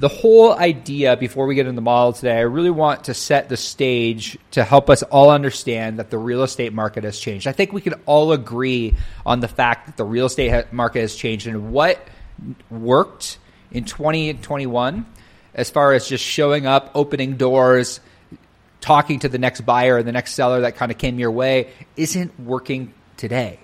the whole idea, before we get into the model today, I really want to set the stage to help us all understand that the real estate market has changed. I think we can all agree on the fact that the real estate market has changed, and what worked in 2021 as far as just showing up, opening doors, talking to the next buyer and the next seller that kind of came your way isn't working today.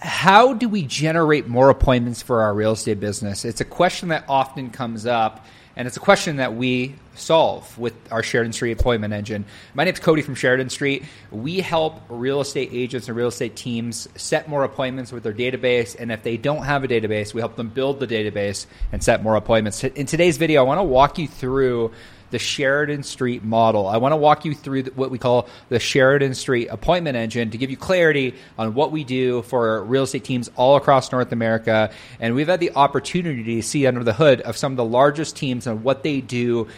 How do we generate more appointments for our real estate business? It's a question that often comes up, and it's a question that we solve with our Sheridan Street Appointment Engine. My name's Cody from Sheridan Street. We help real estate agents and real estate teams set more appointments with their database, and if they don't have a database, we help them build the database and set more appointments. In today's video, I want to walk you through the Sheridan Street model. I want to walk you through what we call the Sheridan Street Appointment Engine to give you clarity on what we do for real estate teams all across North America. And we've had the opportunity to see under the hood of some of the largest teams and what they do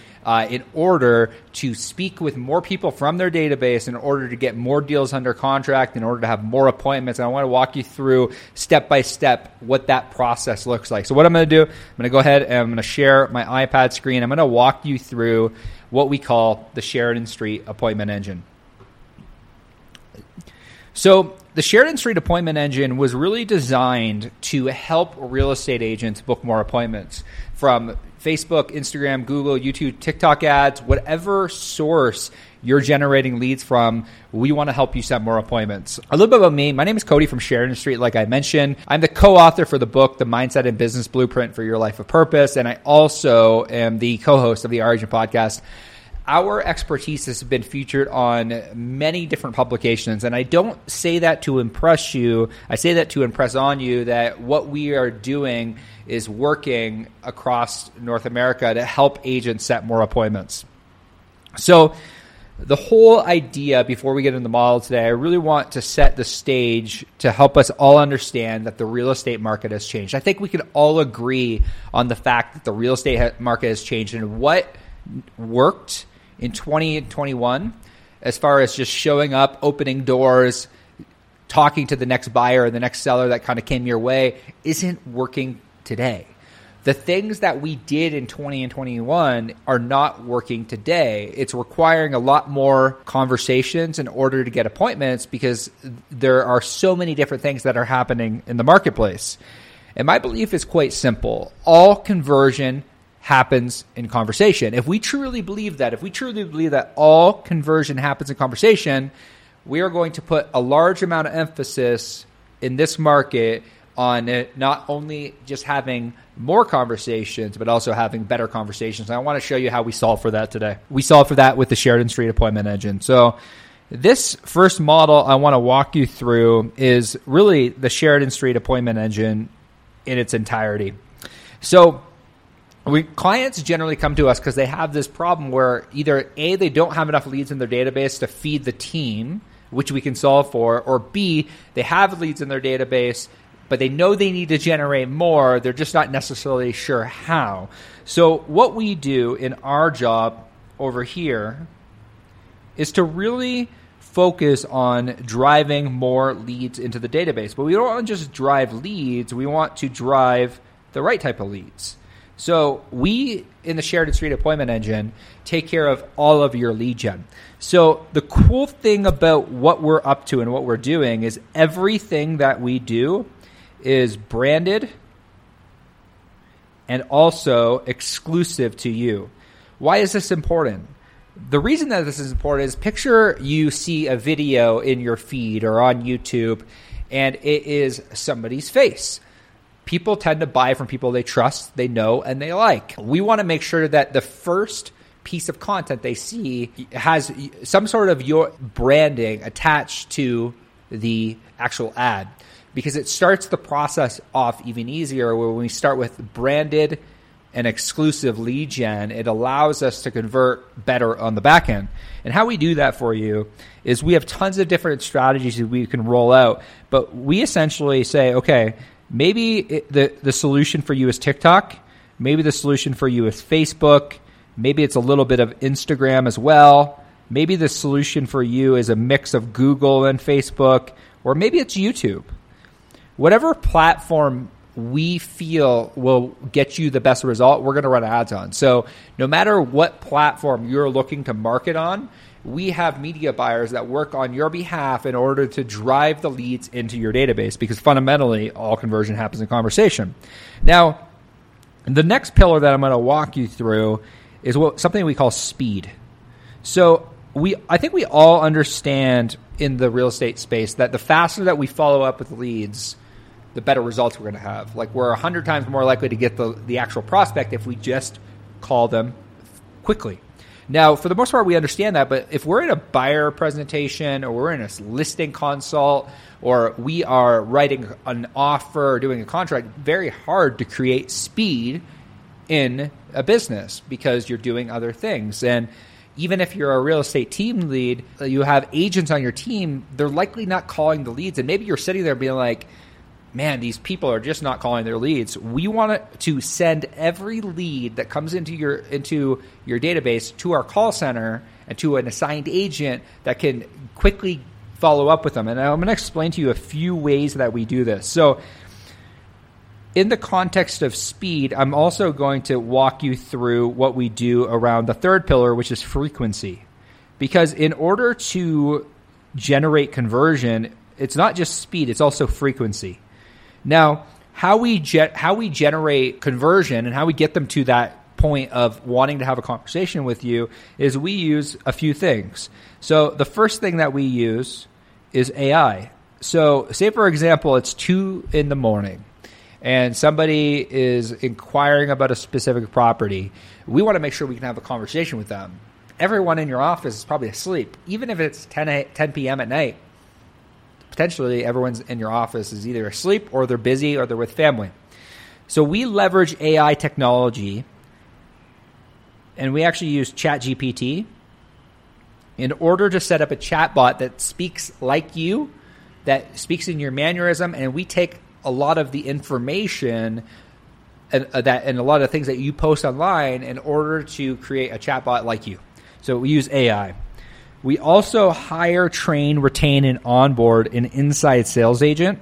in order to speak with more people from their database, in order to get more deals under contract, in order to have more appointments. And I want to walk you through step by step what that process looks like. So what I'm going to do, I'm going to go ahead and I'm going to share my iPad screen. I'm going to walk you through what we call the Sheridan Street Appointment Engine. So the Sheridan Street Appointment Engine was really designed to help real estate agents book more appointments from Facebook, Instagram, Google, YouTube, TikTok ads, whatever source you're generating leads from, we want to help you set more appointments. A little bit about me. My name is Cody from Sheridan Street, like I mentioned. I'm the co-author for the book, The Mindset and Business Blueprint for Your Life of Purpose, and I also am the co-host of the R Agent Podcast. Our expertise has been featured on many different publications, and I don't say that to impress you. I say that to impress on you that what we are doing is working across North America to help agents set more appointments. So the whole idea, before we get into the model today, I really want to set the stage to help us all understand that the real estate market has changed. I think we can all agree on the fact that the real estate market has changed, and what worked in 2021 as far as just showing up, opening doors, talking to the next buyer and the next seller that kind of came your way isn't working today. The things that we did in 2021 are not working today. It's requiring a lot more conversations in order to get appointments because there are so many different things that are happening in the marketplace. And my belief is quite simple. All conversion happens in conversation. If we truly believe that, all conversion happens in conversation, we are going to put a large amount of emphasis in this market on it, not only just having more conversations, but also having better conversations. And I want to show you how we solve for that today. We solve for that with the Sheridan Street Appointment Engine. So this first model I want to walk you through is really the Sheridan Street Appointment Engine in its entirety. So clients generally come to us because they have this problem where either A, they don't have enough leads in their database to feed the team, which we can solve for, or B, they have leads in their database, but they know they need to generate more. They're just not necessarily sure how. So what we do in our job over here is to really focus on driving more leads into the database. But we don't want to just drive leads. We want to drive the right type of leads. So we, in the Sheridan Street Appointment Engine, take care of all of your lead gen. So the cool thing about what we're up to and what we're doing is everything that we do is branded and also exclusive to you. Why is this important? The reason that this is important is picture you see a video in your feed or on YouTube and it is somebody's face. People tend to buy from people they trust, they know, and they like. We want to make sure that the first piece of content they see has some sort of your branding attached to the actual ad because it starts the process off even easier where we start with branded and exclusive lead gen. It allows us to convert better on the back end. And how we do that for you is we have tons of different strategies that we can roll out, but we essentially say, okay, maybe the solution for you is TikTok. Maybe the solution for you is Facebook. Maybe it's a little bit of Instagram as well. Maybe the solution for you is a mix of Google and Facebook, or maybe it's YouTube. Whatever platform we feel will get you the best result, we're going to run ads on. So no matter what platform you're looking to market on, we have media buyers that work on your behalf in order to drive the leads into your database, because fundamentally all conversion happens in conversation. Now, the next pillar that I'm going to walk you through is something we call speed. So I think we all understand in the real estate space that the faster that we follow up with leads, the better results we're going to have. Like, we're 100 times more likely to get the actual prospect if we just call them quickly. Now, for the most part, we understand that, but if we're in a buyer presentation, or we're in a listing consult, or we are writing an offer or doing a contract, very hard to create speed in a business because you're doing other things. And even if you're a real estate team lead, you have agents on your team, they're likely not calling the leads. And maybe you're sitting there being like, man, these people are just not calling their leads. We want to send every lead that comes into your database to our call center and to an assigned agent that can quickly follow up with them. And I'm going to explain to you a few ways that we do this. So in the context of speed, I'm also going to walk you through what we do around the third pillar, which is frequency. Because in order to generate conversion, it's not just speed, it's also frequency. Now, how we generate conversion and how we get them to that point of wanting to have a conversation with you is we use a few things. So the first thing that we use is AI. So say, for example, it's 2 a.m. and somebody is inquiring about a specific property. We want to make sure we can have a conversation with them. Everyone in your office is probably asleep. Even if it's 10 p.m. at night, potentially everyone's in your office is either asleep or they're busy or they're with family. So we leverage AI technology, and we actually use ChatGPT in order to set up a chatbot that speaks like you, that speaks in your mannerism, and we take a lot of the information and a lot of things that you post online in order to create a chatbot like you. So we use AI. We also hire, train, retain, and onboard an inside sales agent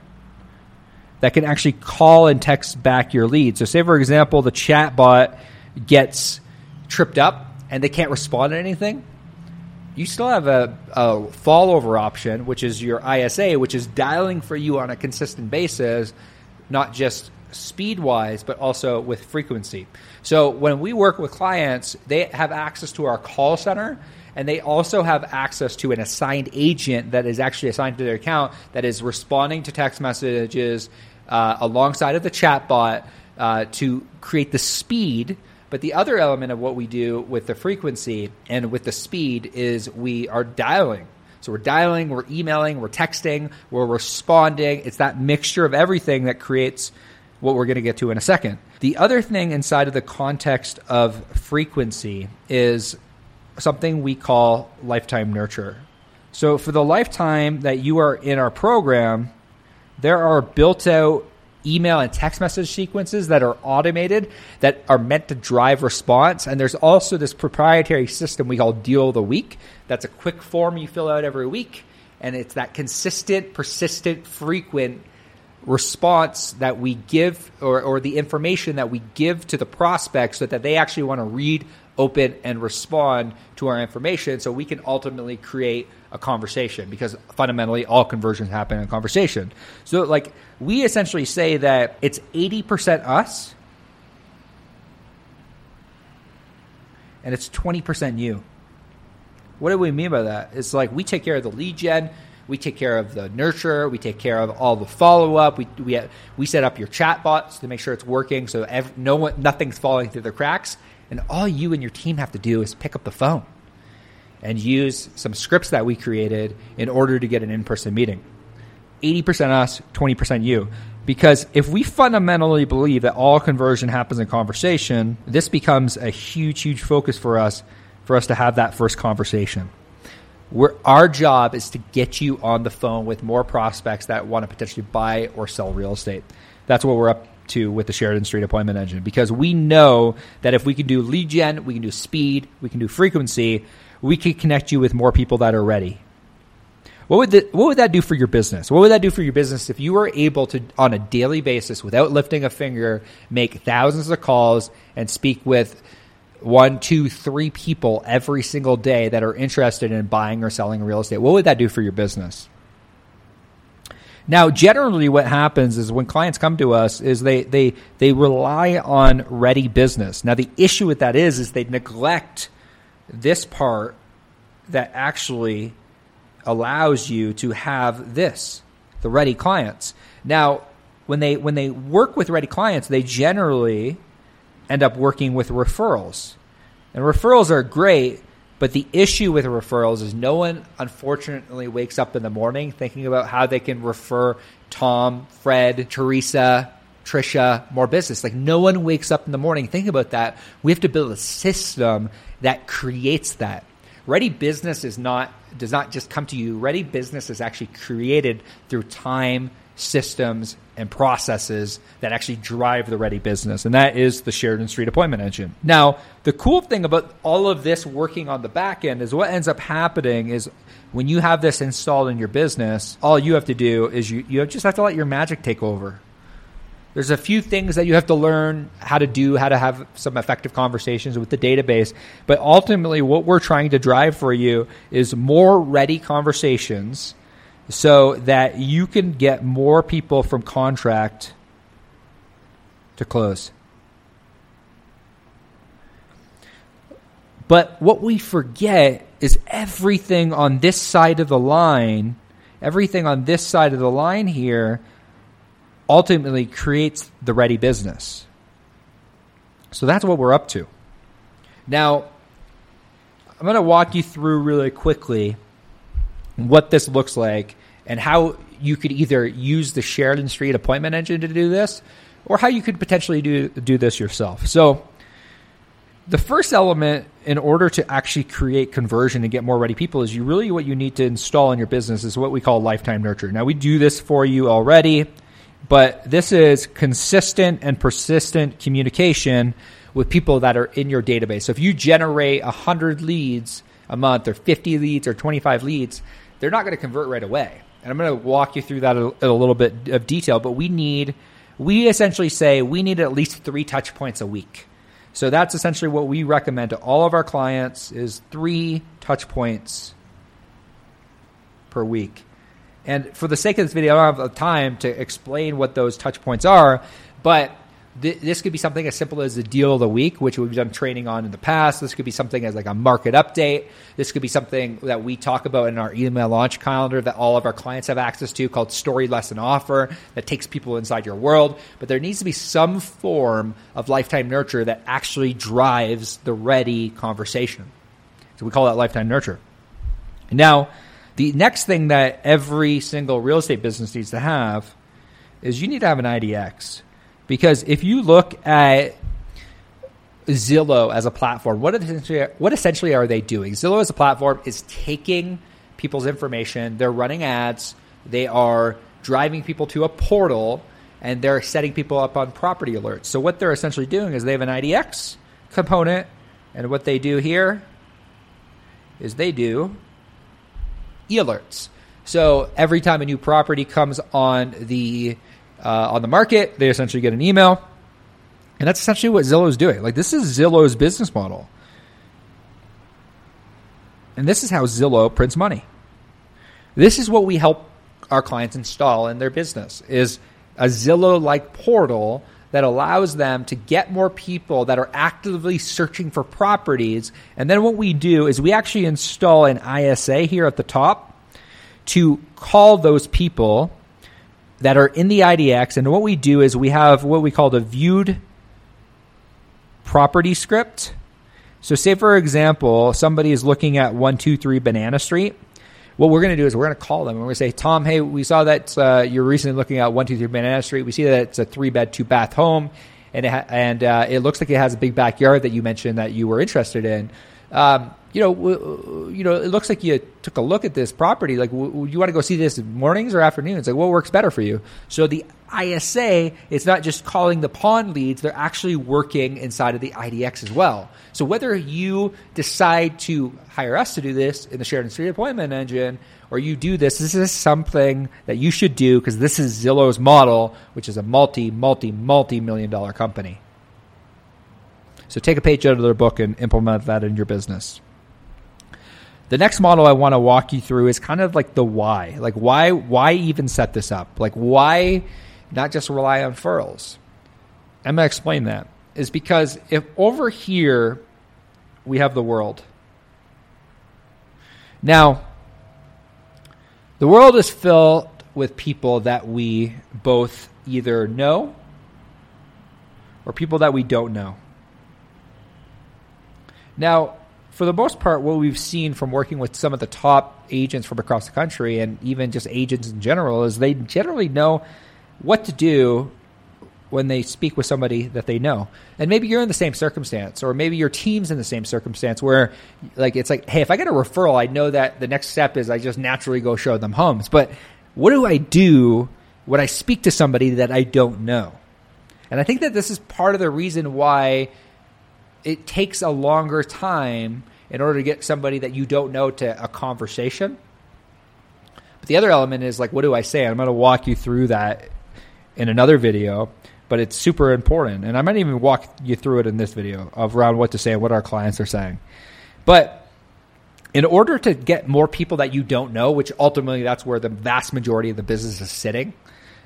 that can actually call and text back your lead. So say, for example, the chatbot gets tripped up and they can't respond to anything. You still have a fallover option, which is your ISA, which is dialing for you on a consistent basis, not just speed-wise, but also with frequency. So when we work with clients, they have access to our call center, and they also have access to an assigned agent that is actually assigned to their account that is responding to text messages alongside of the chatbot to create the speed. But the other element of what we do with the frequency and with the speed is we are dialing. So we're dialing, we're emailing, we're texting, we're responding. It's that mixture of everything that creates what we're going to get to in a second. The other thing inside of the context of frequency is something we call lifetime nurture. So for the lifetime that you are in our program, there are built-out email and text message sequences that are automated, that are meant to drive response. And there's also this proprietary system we call Deal of the Week. That's a quick form you fill out every week. And it's that consistent, persistent, frequent response that we give or the information that we give to the prospect so that they actually want to read, open, and respond to our information so we can ultimately create a conversation, because fundamentally all conversions happen in conversation. So like, we essentially say that it's 80% us and it's 20% you. What do we mean by that? It's like, we take care of the lead gen, we take care of the nurture, we take care of all the follow-up, we set up your chat bots to make sure it's working so nothing's falling through the cracks. And all you and your team have to do is pick up the phone and use some scripts that we created in order to get an in-person meeting. 80% us, 20% you. Because if we fundamentally believe that all conversion happens in conversation, this becomes a huge, huge focus for us to have that first conversation. Our job is to get you on the phone with more prospects that want to potentially buy or sell real estate. That's what we're up to with the Sheridan Street Appointment Engine, because we know that if we can do lead gen, we can do speed, we can do frequency, we could connect you with more people that are ready. What would that do for your business? What would that do for your business if you were able to, on a daily basis, without lifting a finger, make thousands of calls and speak with 1, 2, 3 people every single day that are interested in buying or selling real estate? What would that do for your business? Now, generally what happens is when clients come to us is they rely on ready business. Now, the issue with that is they neglect this part that actually allows you to have this, the ready clients. Now, when they work with ready clients, they generally end up working with referrals. And referrals are great, but the issue with referrals is no one, unfortunately, wakes up in the morning thinking about how they can refer Tom, Fred, Teresa, Trisha more business. Like, no one wakes up in the morning thinking about that. We have to build a system that creates that. Ready business does not just come to you. Ready business is actually created through time, systems, and processes that actually drive the ready business. And that is the Sheridan Street Appointment Engine. Now, the cool thing about all of this working on the back end is what ends up happening is when you have this installed in your business, all you have to do is you just have to let your magic take over. There's a few things that you have to learn how to do, how to have some effective conversations with the database. But ultimately, what we're trying to drive for you is more ready conversations so that you can get more people from contract to close. But what we forget is everything on this side of the line here ultimately creates the ready business. So that's what we're up to. Now, I'm going to walk you through really quickly what this looks like and how you could either use the Sheridan Street Appointment Engine to do this or how you could potentially do this yourself. So the first element in order to actually create conversion and get more ready people is what you need to install in your business is what we call lifetime nurture. Now, we do this for you already, but this is consistent and persistent communication with people that are in your database. So if you generate 100 leads a month or 50 leads or 25 leads, they're not going to convert right away. And I'm going to walk you through that in a little bit of detail, but we essentially say we need at least 3 touch points a week. So that's essentially what we recommend to all of our clients is 3 touch points per week. And for the sake of this video, I don't have the time to explain what those touch points are, but this could be something as simple as the deal of the week, which we've done training on in the past. This could be something as like a market update. This could be something that we talk about in our email launch calendar that all of our clients have access to called Story Lesson Offer that takes people inside your world. But there needs to be some form of lifetime nurture that actually drives the ready conversation. So we call that lifetime nurture. Now, the next thing that every single real estate business needs to have is you need to have an IDX. Because if you look at Zillow as a platform, what essentially are they doing? Zillow as a platform is taking people's information. They're running ads. They are driving people to a portal, and they're setting people up on property alerts. So what they're essentially doing is they have an IDX component, and what they do here is they do e-alerts. So every time a new property comes on the market, they essentially get an email, and that's essentially what Zillow is doing. Like, this is Zillow's business model, and this is how Zillow prints money. This is what we help our clients install in their business is a Zillow-like portal that allows them to get more people that are actively searching for properties. And then what we do is we actually install an ISA here at the top to call those people that are in the IDX. And what we do is we have what we call the viewed property script. So say, for example, somebody is looking at 123 Banana Street. What we're going to do is we're going to call them and we're going to say, Tom, hey, we saw that you're recently looking at 123 Banana Street. We see that it's a 3-bed, 2-bath home, and it looks like it has a big backyard that you mentioned that you were interested in. it looks like you took a look at this property. Like, you want to go see this mornings or afternoons? Like, what works better for you? So the ISA, it's not just calling the pawn leads. They're actually working inside of the IDX as well. So whether you decide to hire us to do this in the Sheridan Street Appointment Engine, or you do this, this is something that you should do because this is Zillow's model, which is a multi-million-dollar company. So take a page out of their book and implement that in your business. The next model I want to walk you through is kind of like the why. Like, why even set this up? Like, why not just rely on referrals? I'm going to explain that. Is because if over here we have the world. Now, the world is filled with people that we both either know or people that we don't know. Now, for the most part, what we've seen from working with some of the top agents from across the country and even just agents in general is they generally know what to do when they speak with somebody that they know. And maybe you're in the same circumstance, or maybe your team's in the same circumstance where it's like, hey, if I get a referral, I know that the next step is I just naturally go show them homes. But what do I do when I speak to somebody that I don't know? And I think that this is part of the reason why it takes a longer time in order to get somebody that you don't know to a conversation. But the other element is like, what do I say? I'm going to walk you through that in another video, but it's super important. And I might even walk you through it in this video of around what to say and what our clients are saying. But in order to get more people that you don't know, which ultimately that's where the vast majority of the business is sitting,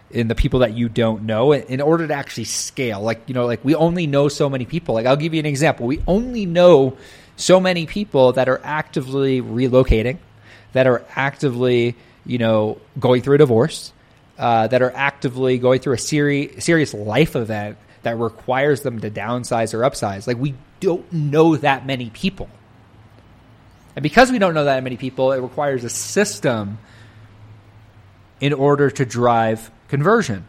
in the people that you don't know, in order to actually scale. Like we only know so many people. Like, I'll give you an example. We only know so many people that are actively relocating, that are actively, going through a divorce, that are actively going through a serious life event that requires them to downsize or upsize. Like, we don't know that many people. And because we don't know that many people, it requires a system in order to drive conversion.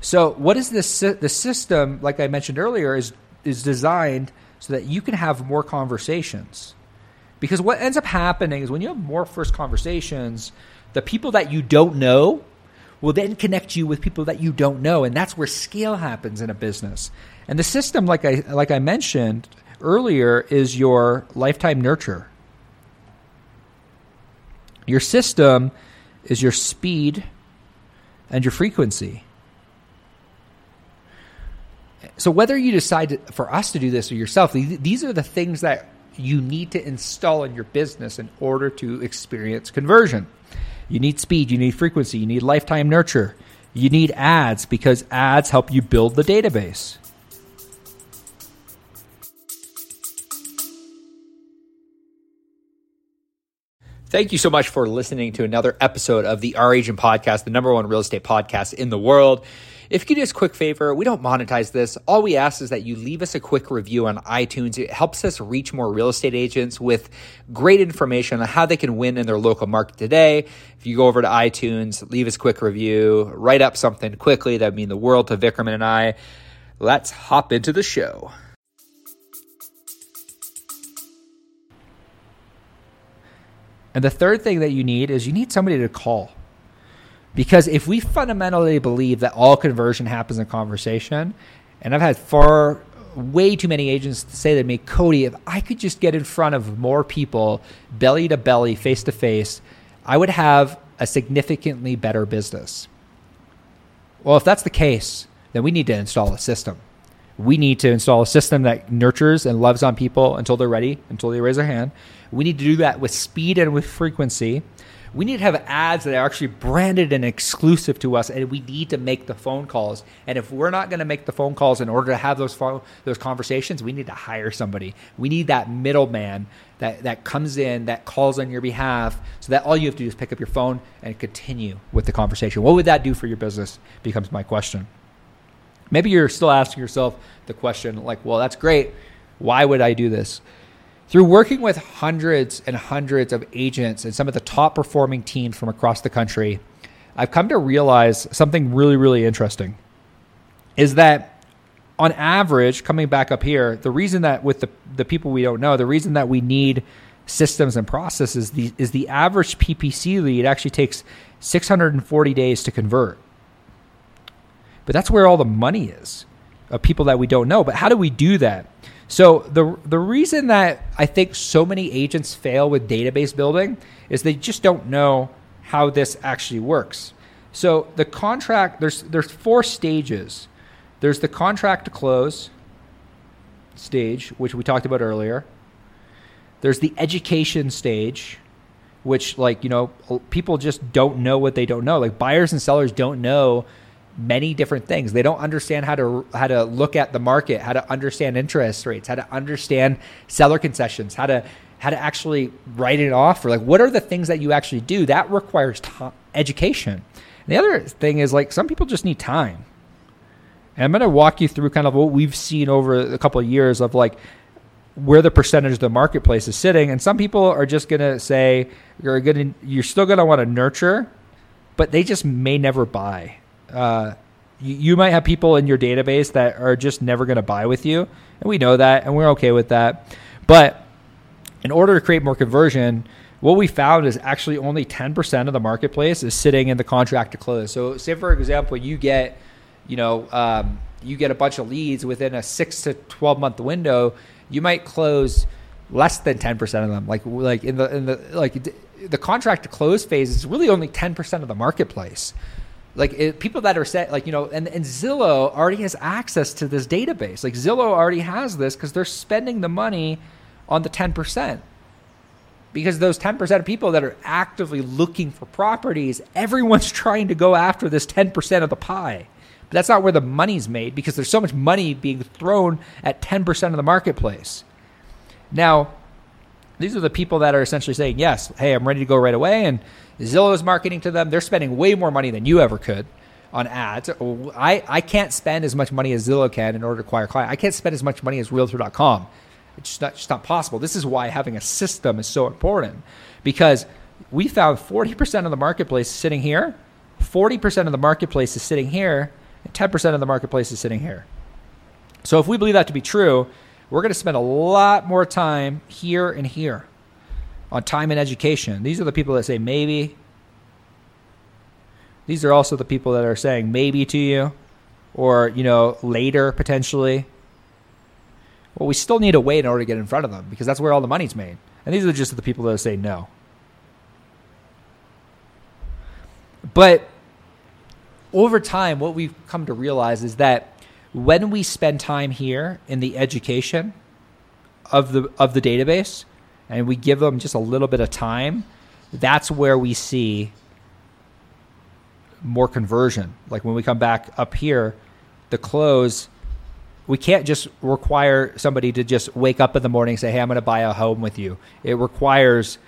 So what is this? The system, like I mentioned earlier, is designed so that you can have more conversations. Because what ends up happening is when you have more first conversations, the people that you don't know will then connect you with people that you don't know. And that's where scale happens in a business. And the system, like I mentioned earlier, is your lifetime nurture. Your system is your speed and your frequency. So whether you decide for us to do this or yourself, these are the things that you need to install in your business in order to experience conversion. You need speed, you need frequency, you need lifetime nurture. You need ads because ads help you build the database. Thank you so much for listening to another episode of the R Agent Podcast, the #1 real estate podcast in the world. If you could do us a quick favor, we don't monetize this. All we ask is that you leave us a quick review on iTunes. It helps us reach more real estate agents with great information on how they can win in their local market today. If you go over to iTunes, leave us a quick review, write up something quickly, that would mean the world to Vikram and I. Let's hop into the show. And the third thing that you need somebody to call. Because if we fundamentally believe that all conversion happens in conversation, and I've had way too many agents say to me, Cody, if I could just get in front of more people, belly to belly, face to face, I would have a significantly better business. Well, if that's the case, then we need to install a system. We need to install a system that nurtures and loves on people until they're ready, until they raise their hand. We need to do that with speed and with frequency. We need to have ads that are actually branded and exclusive to us, and we need to make the phone calls. And if we're not going to make the phone calls in order to have those conversations, we need to hire somebody. We need that middleman that comes in, that calls on your behalf, so that all you have to do is pick up your phone and continue with the conversation. What would that do for your business becomes my question. Maybe you're still asking yourself the question like, well, that's great. Why would I do this? Through working with hundreds and hundreds of agents and some of the top performing teams from across the country, I've come to realize something really, really interesting is that on average, coming back up here, the reason that with the people we don't know, the reason that we need systems and processes is the average PPC lead actually takes 640 days to convert. But that's where all the money is, of people that we don't know. But how do we do that? So the reason that I think so many agents fail with database building is they just don't know how this actually works. So the contract, there's four stages. There's the contract to close stage, which we talked about earlier. There's the education stage, which, like, you know, people just don't know what they don't know. Like, buyers and sellers don't know many different things. They don't understand how to look at the market, how to understand interest rates, how to understand seller concessions, how to actually write an offer. Like, what are the things that you actually do? That requires education. And the other thing is, like, some people just need time. And I'm going to walk you through kind of what we've seen over a couple of years of, like, where the percentage of the marketplace is sitting. And some people are just going to say, you're still going to want to nurture, but they just may never buy. You might have people in your database that are just never going to buy with you. And we know that, and we're okay with that. But in order to create more conversion, what we found is actually only 10% of the marketplace is sitting in the contract to close. So say, for example, you get a bunch of leads within a 6 to 12 month window, you might close less than 10% of them. Like in the contract to close phase is really only 10% of the marketplace. Like, people that are set, like, you know, and Zillow already has access to this database. Like, Zillow already has this because they're spending the money on the 10%. Because those 10% of people that are actively looking for properties, everyone's trying to go after this 10% of the pie. But that's not where the money's made, because there's so much money being thrown at 10% of the marketplace. Now, these are the people that are essentially saying, yes, hey, I'm ready to go right away. And Zillow is marketing to them. They're spending way more money than you ever could on ads. I can't spend as much money as Zillow can in order to acquire a client. I can't spend as much money as Realtor.com. It's just not possible. This is why having a system is so important, because we found 40% of the marketplace is sitting here, 40% of the marketplace is sitting here, and 10% of the marketplace is sitting here. So if we believe that to be true, we're going to spend a lot more time here and here on time and education. These are the people that say maybe. These are also the people that are saying maybe to you, or, you know, later potentially. Well, we still need to wait in order to get in front of them, because that's where all the money's made. And these are just the people that say no. But over time, what we've come to realize is that when we spend time here in the education of the database, and we give them just a little bit of time, that's where we see more conversion. Like, when we come back up here, the close, we can't just require somebody to just wake up in the morning and say, hey, I'm going to buy a home with you. It requires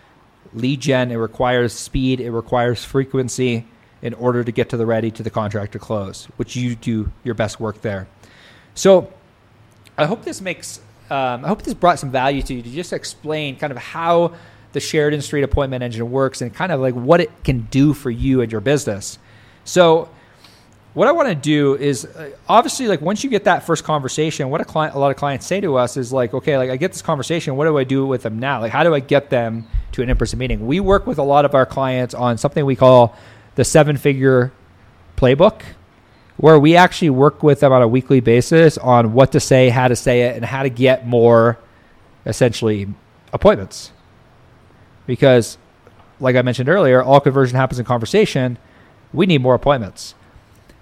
lead gen. It requires speed. It requires frequency in order to get to the ready to the contract to close, which you do your best work there. So I hope this brought some value to you, to just explain kind of how the Sheridan Street Appointment Engine works and kind of like what it can do for you and your business. So what I want to do is, obviously, like, once you get that first conversation, what a lot of clients say to us is like, okay, like, I get this conversation, what do I do with them now? Like, how do I get them to an in-person meeting? We work with a lot of our clients on something we call the 7-Figure Playbook, where we actually work with them on a weekly basis on what to say, how to say it, and how to get more, essentially, appointments. Because, like I mentioned earlier, all conversion happens in conversation. We need more appointments.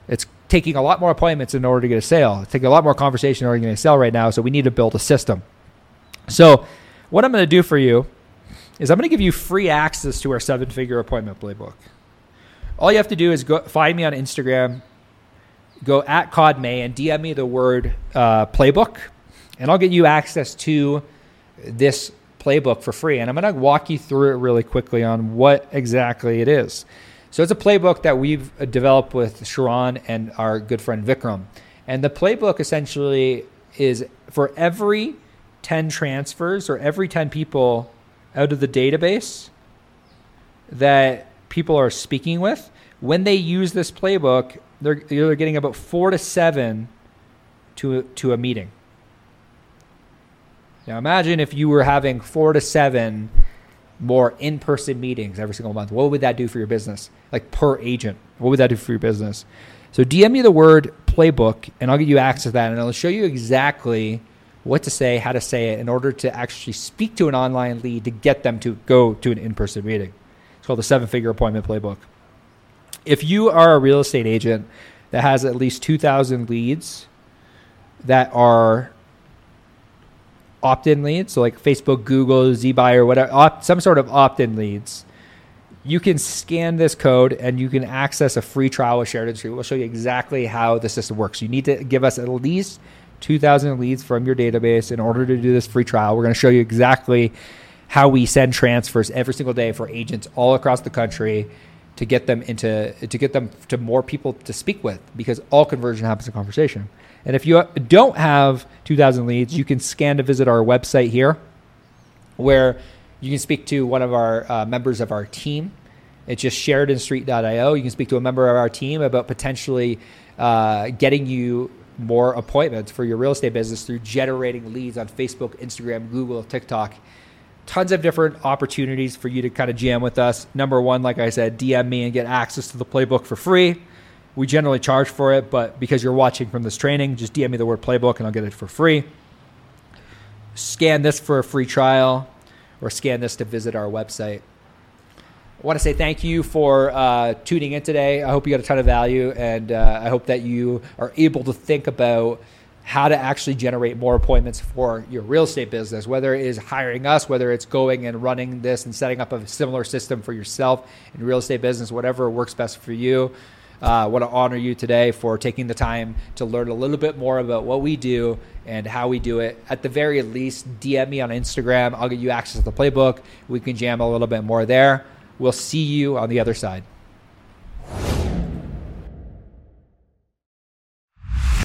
It's taking a lot more appointments in order to get a sale. It's taking a lot more conversation in order to get a sale right now, so we need to build a system. So what I'm going to do for you is I'm going to give you free access to our 7-Figure Appointment Playbook. All you have to do is go find me on Instagram, go at Cody May, and DM me the word playbook, and I'll get you access to this playbook for free. And I'm going to walk you through it really quickly on what exactly it is. So it's a playbook that we've developed with Sharon and our good friend Vikram. And the playbook essentially is, for every 10 transfers or every 10 people out of the database that people are speaking with, when they use this playbook, they're getting about 4 to 7 to a meeting. Now imagine if you were having 4 to 7 more in-person meetings every single month? What would that do for your business? Like per agent, what would that do for your business? So DM me the word playbook and I'll get you access to that. And I'll show you exactly what to say, how to say it in order to actually speak to an online lead to get them to go to an in-person meeting. It's called the 7-Figure Appointment Playbook. If you are a real estate agent that has at least 2,000 leads that are opt-in leads, so like Facebook, Google, ZBuyer, whatever, some sort of opt-in leads, you can scan this code and you can access a free trial with Sheridan Street. We'll show you exactly how the system works. You need to give us at least 2,000 leads from your database in order to do this free trial. We're going to show you exactly how we send transfers every single day for agents all across the country to get them to more people to speak with, because all conversion happens in conversation. And if you don't have 2,000 leads, you can scan to visit our website here, where you can speak to one of our members of our team. It's just SheridanStreet.io. You can speak to a member of our team about potentially getting you more appointments for your real estate business through generating leads on Facebook, Instagram, Google, TikTok. Tons of different opportunities for you to kind of jam with us. Number one, like I said, DM me and get access to the playbook for free. We generally charge for it, but because you're watching from this training, just DM me the word playbook and I'll get it for free. Scan this for a free trial, or scan this to visit our website. I want to say thank you for tuning in today. I hope you got a ton of value, and I hope that you are able to think about how to actually generate more appointments for your real estate business, whether it is hiring us, whether it's going and running this and setting up a similar system for yourself in real estate business, whatever works best for you. I want to honor you today for taking the time to learn a little bit more about what we do and how we do it. At the very least, DM me on Instagram. I'll get you access to the playbook. We can jam a little bit more there. We'll see you on the other side.